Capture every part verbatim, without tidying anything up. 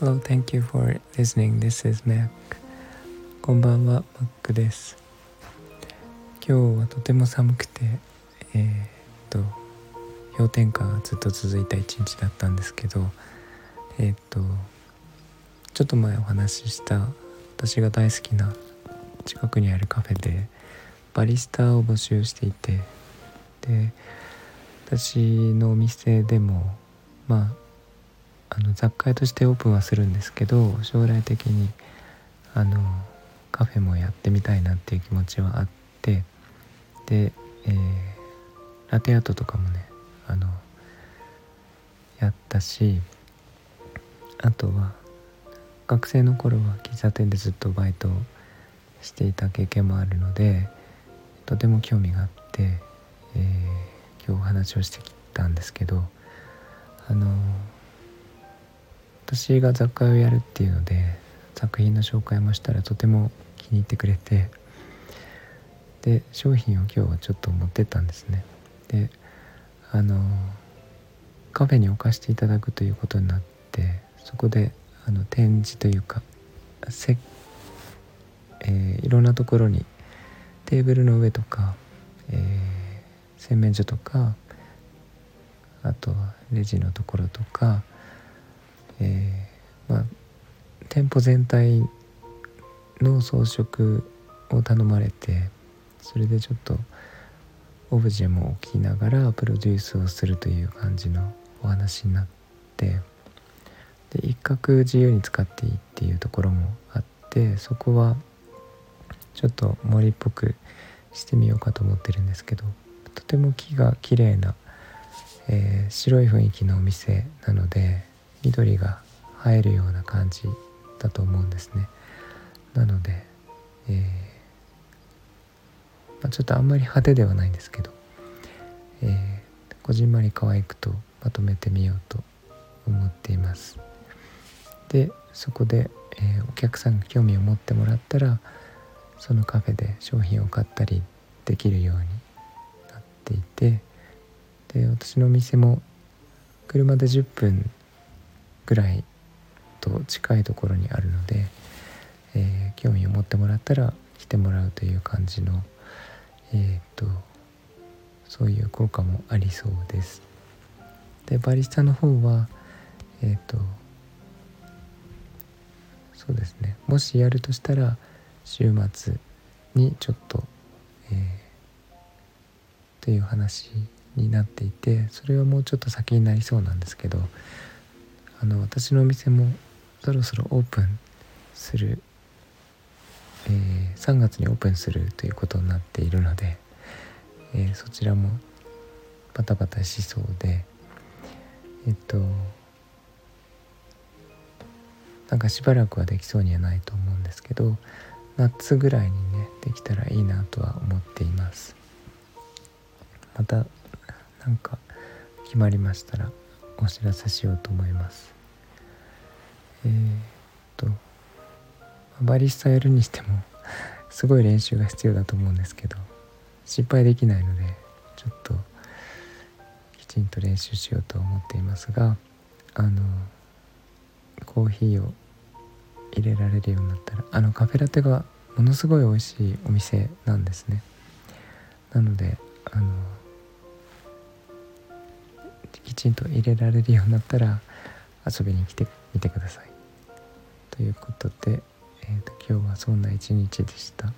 Hello, thank you for listening. This is Mac. こんばんは、Mac です。今日はとても寒くて、えー、っと氷点下がずっと続いた一日だったんですけど、えー、っとちょっと前お話しした私が大好きな近くにあるカフェでバリスタを募集していて、で私のお店でも、まあ、あの雑貨屋としてオープンはするんですけど、将来的にあのカフェもやってみたいなっていう気持ちはあって、で、えー、ラテアートとかもねあのやったし、あとは学生の頃は喫茶店でずっとバイトをしていた経験もあるので、とても興味があって、えー今日お話をしてきたんですけど、あの私が雑貨をやるっていうので作品の紹介もしたらとても気に入ってくれて、で商品を今日はちょっと持ってったんですね。であのカフェに置かせていただくということになって、そこであの展示というかせ、えー、いろんなところにテーブルの上とか、えー洗面所とか、あとはレジのところとか、えーまあ、店舗全体の装飾を頼まれて、それでちょっとオブジェも置きながらプロデュースをするという感じのお話になって、で一角自由に使っていいっていうところもあって、そこはちょっと森っぽくしてみようかと思ってるんですけど、とても木が綺麗な、えー、白い雰囲気のお店なので緑が映えるような感じだと思うんですね。なので、えーまあ、ちょっとあんまり派手ではないんですけど、えー、こじんまり可愛くとまとめてみようと思っています。でそこで、えー、お客さんが興味を持ってもらったら、そのカフェで商品を買ったりできるようにていて、で私のお店も車でじゅっぷんぐらいと近いところにあるので、えー、興味を持ってもらったら来てもらうという感じの、えー、っとそういう効果もありそうです。でバリスタの方は、えー、っとそうですね、もしやるとしたら週末にちょっと、えーという話になっていて、それはもうちょっと先になりそうなんですけど、あの私のお店もそろそろオープンする、えー、さんがつにオープンするということになっているので、えー、そちらもバタバタしそうで、えっとなんかしばらくはできそうにはないと思うんですけど、夏ぐらいにねできたらいいなとは思っています。またなんか決まりましたらお知らせしようと思います。えー、っとバリスタやるにしてもすごい練習が必要だと思うんですけど、失敗できないのでちょっときちんと練習しようと思っていますが、あのコーヒーを入れられるようになったら、あのカフェラテがものすごい美味しいお店なんですね。なのであのきちんと入れられるようになったら遊びに来てみてください。ということで、えー、と今日はそんな一日でした、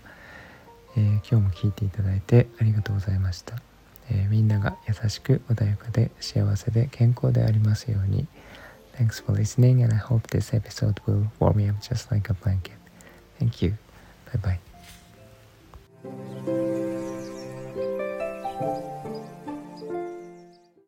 えー、今日も聞いていただいてありがとうございました、えー、みんなが優しく穏やかで幸せで健康でありますように。 Thanks for listening and I hope this episode will warm me up just like a blanket. Thank you. Bye bye.